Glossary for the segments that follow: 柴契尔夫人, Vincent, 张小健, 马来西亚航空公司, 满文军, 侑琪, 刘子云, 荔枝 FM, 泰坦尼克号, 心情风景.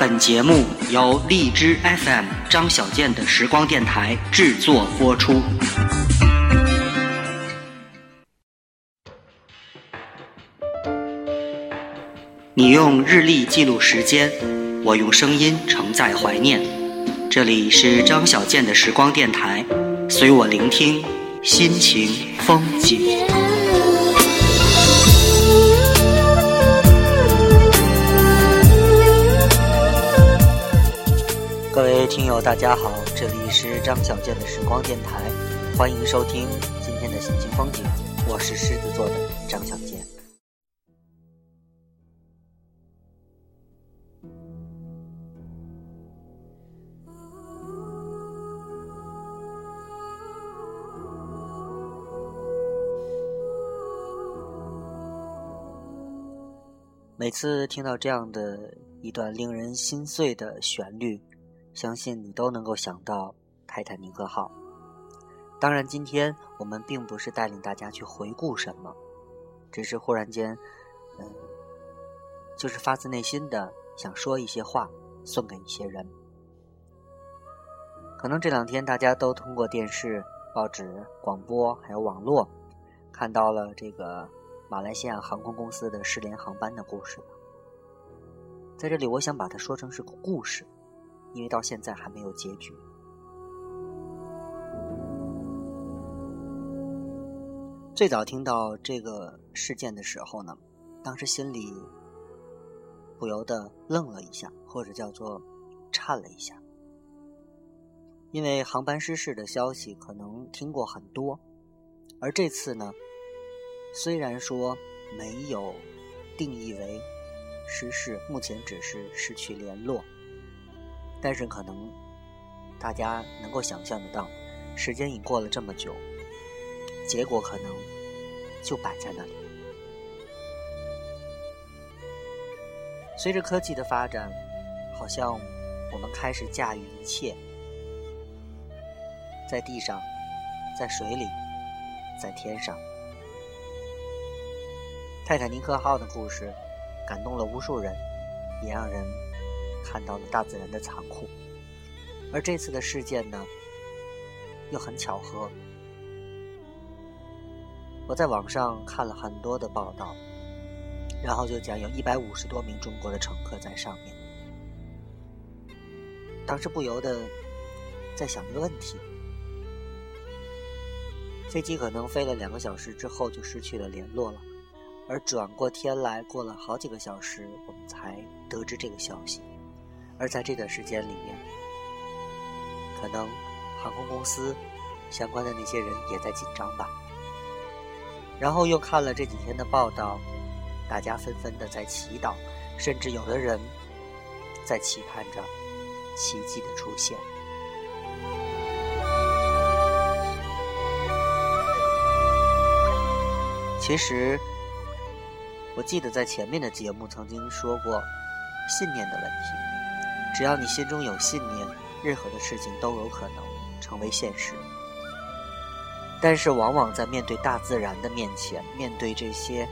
本节目由荔枝 FM 张小健的时光电台制作播出。你用日历记录时间，我用声音承载怀念。这里是张小健的时光电台，随我聆听心情风景。各位听友大家好，这里是张小健的时光电台，欢迎收听今天的心情风景，我是狮子座的张小健。每次听到这样的一段令人心碎的旋律，相信你都能够想到泰坦尼克号。当然今天我们并不是带领大家去回顾什么，只是忽然间就是发自内心的想说一些话送给一些人。可能这两天大家都通过电视、报纸、广播还有网络看到了这个马来西亚航空公司的失联航班的故事，在这里我想把它说成是个故事，因为到现在还没有结局。最早听到这个事件的时候呢，当时心里不由得愣了一下，或者叫做颤了一下。因为航班失事的消息可能听过很多，而这次呢，虽然说没有定义为失事，目前只是失去联络，但是可能大家能够想象得到，时间已过了这么久，结果可能就摆在那里。随着科技的发展，好像我们开始驾驭一切，在地上，在水里，在天上。泰坦尼克号的故事感动了无数人，也让人看到了大自然的残酷，而这次的事件呢，又很巧合。我在网上看了很多的报道，然后就讲有150多名中国的乘客在上面。当时不由得在想一个问题：飞机可能飞了2个小时之后就失去了联络了，而转过天来，过了好几个小时，我们才得知这个消息。而在这段时间里面，可能航空公司相关的那些人也在紧张吧。然后又看了这几天的报道，大家纷纷的在祈祷，甚至有的人在期盼着奇迹的出现。其实我记得在前面的节目曾经说过信念的问题，只要你心中有信念，任何的事情都有可能成为现实。但是往往在面对大自然的面前，面对这些，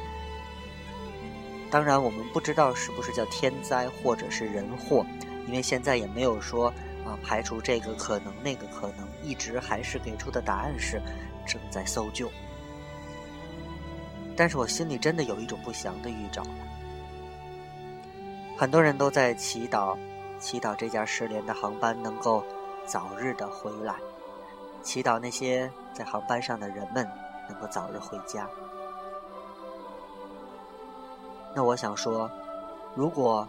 当然我们不知道是不是叫天灾或者是人祸，因为现在也没有说排除这个可能那个可能，一直还是给出的答案是正在搜救。但是我心里真的有一种不祥的预兆，很多人都在祈祷这架失联的航班能够早日的回来，祈祷那些在航班上的人们能够早日回家。那我想说，如果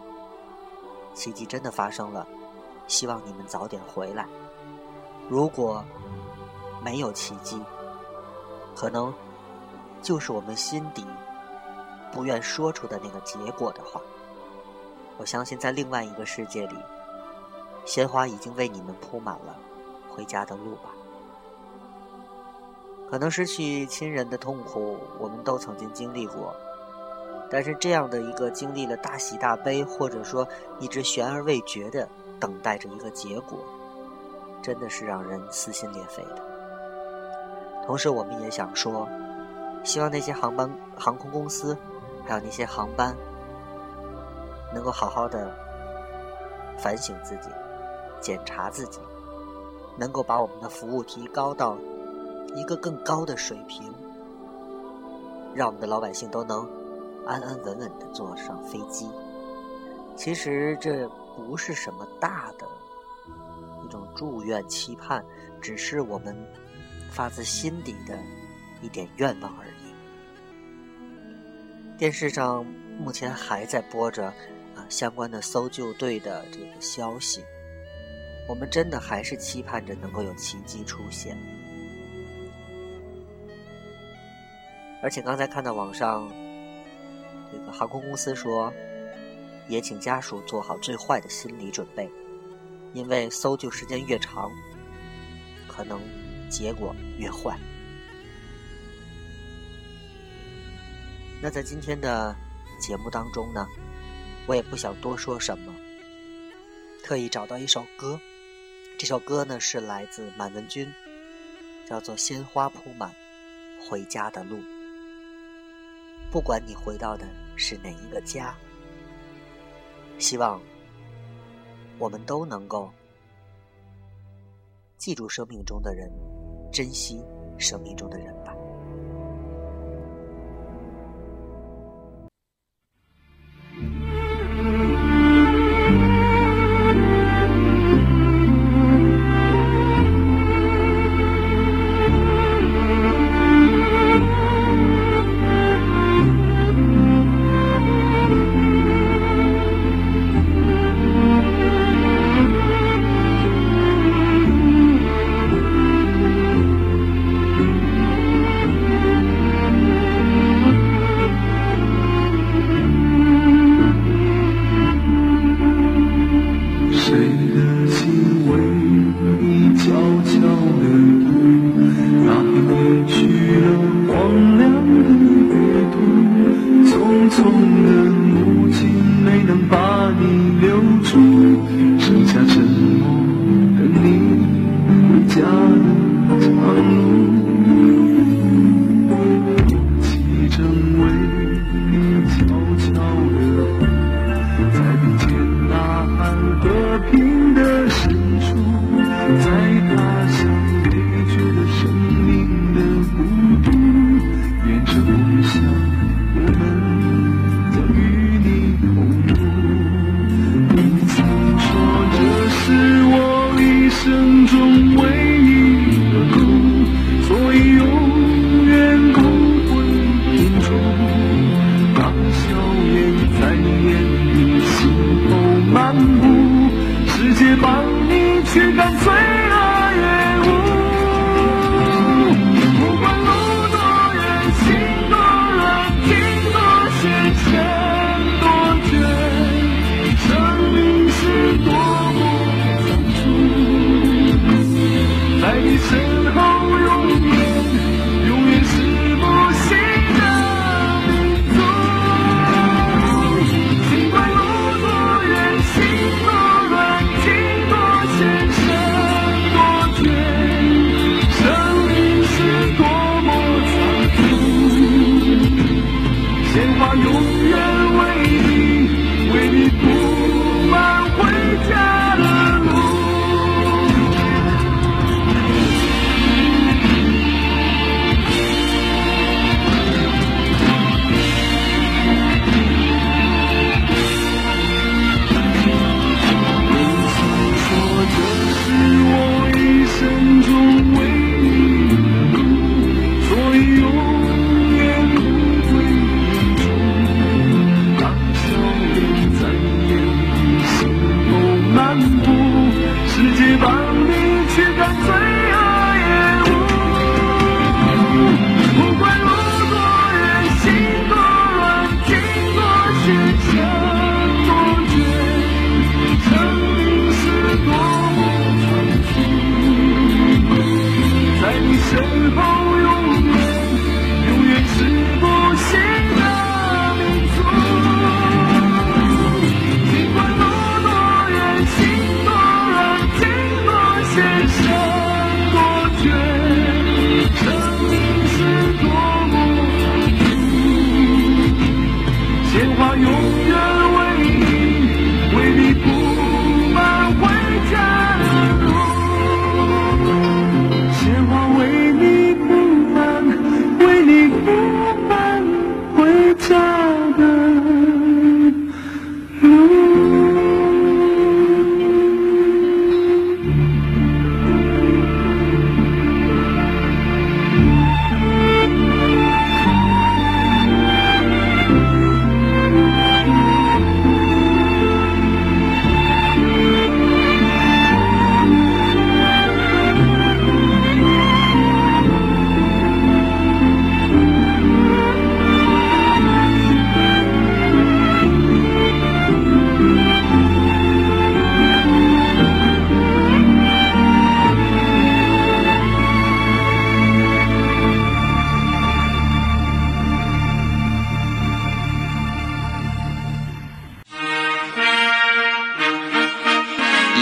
奇迹真的发生了，希望你们早点回来。如果没有奇迹，可能就是我们心底不愿说出的那个结果的话，我相信在另外一个世界里，鲜花已经为你们铺满了回家的路吧。可能失去亲人的痛苦我们都曾经经历过，但是这样的一个经历了大喜大悲，或者说一直悬而未决的等待着一个结果，真的是让人撕心裂肺的。同时我们也想说，希望那些航空公司还有那些航班能够好好的反省自己，检查自己，能够把我们的服务提高到一个更高的水平，让我们的老百姓都能安安稳稳地坐上飞机。其实这不是什么大的一种祝愿期盼，只是我们发自心底的一点愿望而已。电视上目前还在播着相关的搜救队的这个消息，我们真的还是期盼着能够有奇迹出现。而且刚才看到网上这个航空公司说，也请家属做好最坏的心理准备，因为搜救时间越长，可能结果越坏。那在今天的节目当中呢，我也不想多说什么，特意找到一首歌，这首歌呢是来自满文军，叫做《鲜花铺满回家的路》。不管你回到的是哪一个家，希望我们都能够记住生命中的人，珍惜生命中的人吧。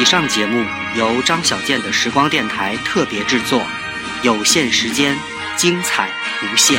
以上节目由张小健的时光电台特别制作，有限时间，精彩无限。